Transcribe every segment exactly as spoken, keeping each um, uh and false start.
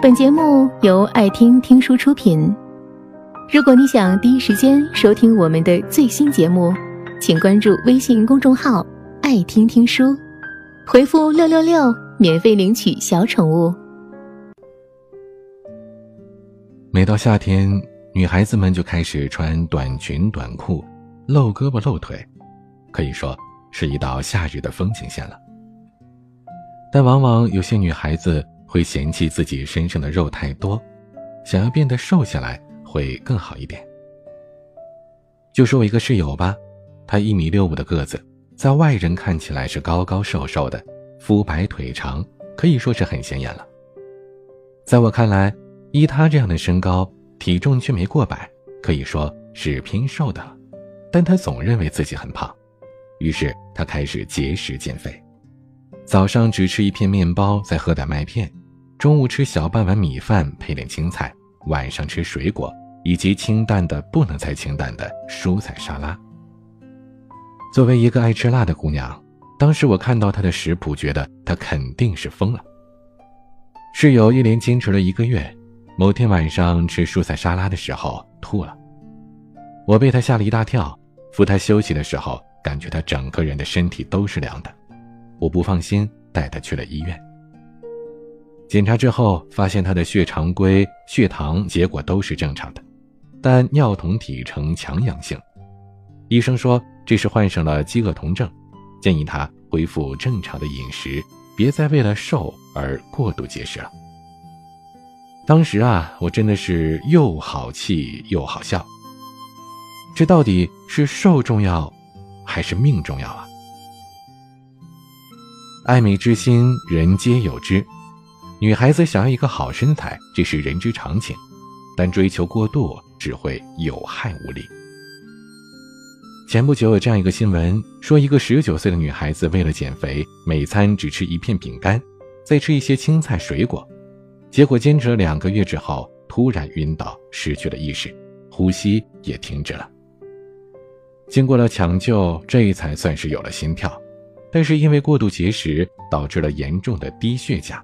本节目由爱听听书出品。如果你想第一时间收听我们的最新节目，请关注微信公众号爱听听书，回复六六六免费领取小宠物。每到夏天，女孩子们就开始穿短裙短裤，露胳膊露腿，可以说是一道夏日的风景线了。但往往有些女孩子会嫌弃自己身上的肉太多，想要变得瘦下来会更好一点。就说我一个室友吧，她一米六五的个子，在外人看起来是高高瘦瘦的，肤白腿长，可以说是很显眼了。在我看来，依她这样的身高，体重却没过百，可以说是偏瘦的，但她总认为自己很胖，于是她开始节食减肥。早上只吃一片面包，再喝点麦片，中午吃小半碗米饭配点青菜，晚上吃水果，以及清淡的不能再清淡的蔬菜沙拉。作为一个爱吃辣的姑娘，当时我看到她的食谱，觉得她肯定是疯了。室友一连坚持了一个月，某天晚上吃蔬菜沙拉的时候吐了，我被她吓了一大跳，扶她休息的时候，感觉她整个人的身体都是凉的。我不放心，带她去了医院。检查之后发现她的血常规、血糖结果都是正常的，但尿酮体呈强阳性。医生说这是患上了饥饿酮症，建议她恢复正常的饮食，别再为了瘦而过度节食了。当时啊，我真的是又好气又好笑。这到底是瘦重要，还是命重要啊？爱美之心，人皆有之。女孩子想要一个好身材，这是人之常情，但追求过度只会有害无利。前不久有这样一个新闻，说一个十九岁的女孩子为了减肥，每餐只吃一片饼干，再吃一些青菜水果，结果坚持了两个月之后，突然晕倒，失去了意识，呼吸也停止了。经过了抢救，这才算是有了心跳，但是因为过度节食导致了严重的低血钾。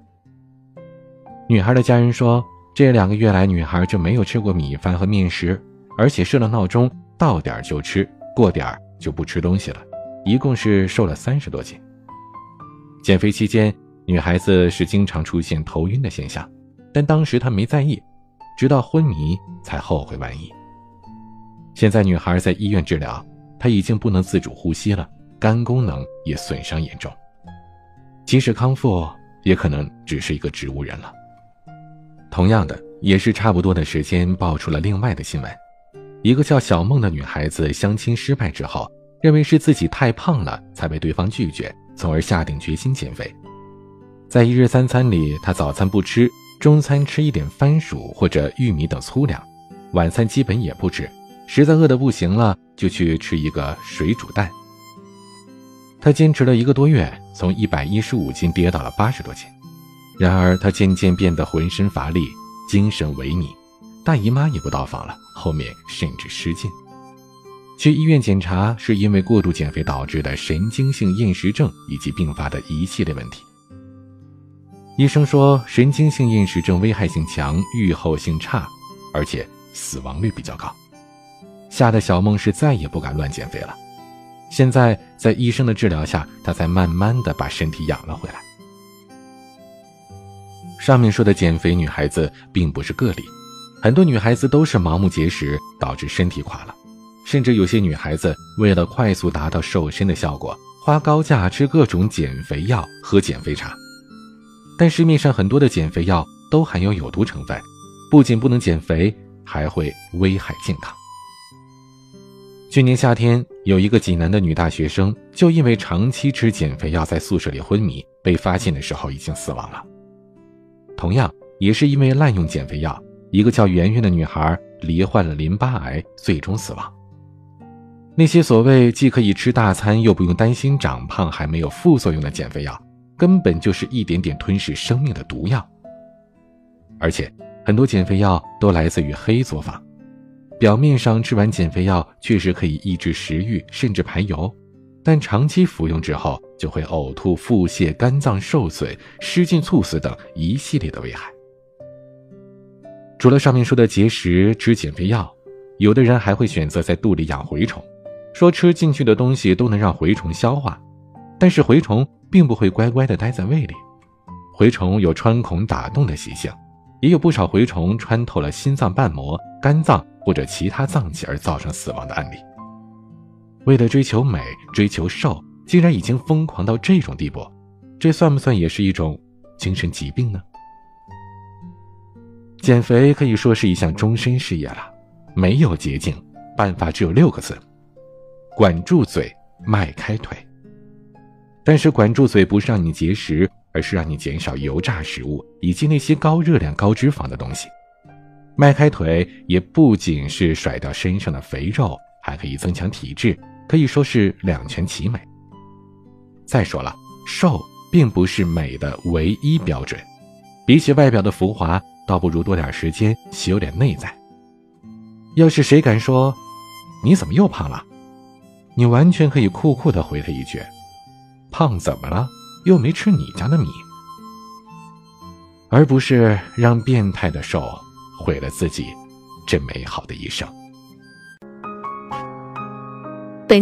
女孩的家人说，这两个月来女孩就没有吃过米饭和面食，而且设了闹钟，到点就吃，过点就不吃东西了，一共是瘦了三十多斤。减肥期间，女孩子是经常出现头晕的现象，但当时她没在意，直到昏迷才后悔晚矣。现在女孩在医院治疗，她已经不能自主呼吸了，肝功能也损伤严重，即使康复，也可能只是一个植物人了。同样的，也是差不多的时间爆出了另外的新闻，一个叫小梦的女孩子相亲失败之后，认为是自己太胖了才被对方拒绝，从而下定决心减肥。在一日三餐里，她早餐不吃，中餐吃一点番薯或者玉米等粗粮，晚餐基本也不吃，实在饿得不行了，就去吃一个水煮蛋。她坚持了一个多月，从一百一十五斤跌到了八十多斤。然而她渐渐变得浑身乏力，精神萎靡，大姨妈也不到访了，后面甚至失禁。去医院检查，是因为过度减肥导致的神经性厌食症以及并发的一系列问题。医生说，神经性厌食症危害性强，预后性差，而且死亡率比较高。吓得小梦是再也不敢乱减肥了。现在在医生的治疗下，她才慢慢的把身体养了回来。上面说的减肥女孩子并不是个例，很多女孩子都是盲目节食，导致身体垮了，甚至有些女孩子为了快速达到瘦身的效果，花高价吃各种减肥药，喝减肥茶。但市面上很多的减肥药都含有有毒成分，不仅不能减肥，还会危害健康。去年夏天，有一个济南的女大学生，就因为长期吃减肥药在宿舍里昏迷，被发现的时候已经死亡了。同样也是因为滥用减肥药，一个叫圆圆的女孩罹患了淋巴癌，最终死亡。那些所谓既可以吃大餐又不用担心长胖还没有副作用的减肥药，根本就是一点点吞噬生命的毒药。而且很多减肥药都来自于黑作坊，表面上吃完减肥药确实可以抑制食欲甚至排油，但长期服用之后就会呕吐、腹泻、肝脏受损、失禁、猝死等一系列的危害。除了上面说的节食吃减肥药，有的人还会选择在肚里养蛔虫，说吃进去的东西都能让蛔虫消化，但是蛔虫并不会乖乖地待在胃里。蛔虫有穿孔打洞的习性，也有不少蛔虫穿透了心脏瓣膜、肝脏或者其他脏器而造成死亡的案例。为了追求美、追求瘦，竟然已经疯狂到这种地步，这算不算也是一种精神疾病呢？减肥可以说是一项终身事业了，没有捷径，办法只有六个字：管住嘴，迈开腿。但是管住嘴不是让你节食，而是让你减少油炸食物以及那些高热量高脂肪的东西。迈开腿也不仅是甩掉身上的肥肉，还可以增强体质，可以说是两全其美。再说了，瘦并不是美的唯一标准，比起外表的浮华，倒不如多点时间修炼内在。要是谁敢说你怎么又胖了，你完全可以酷酷地回他一句：胖怎么了？又没吃你家的米。而不是让变态的瘦毁了自己这美好的一生。本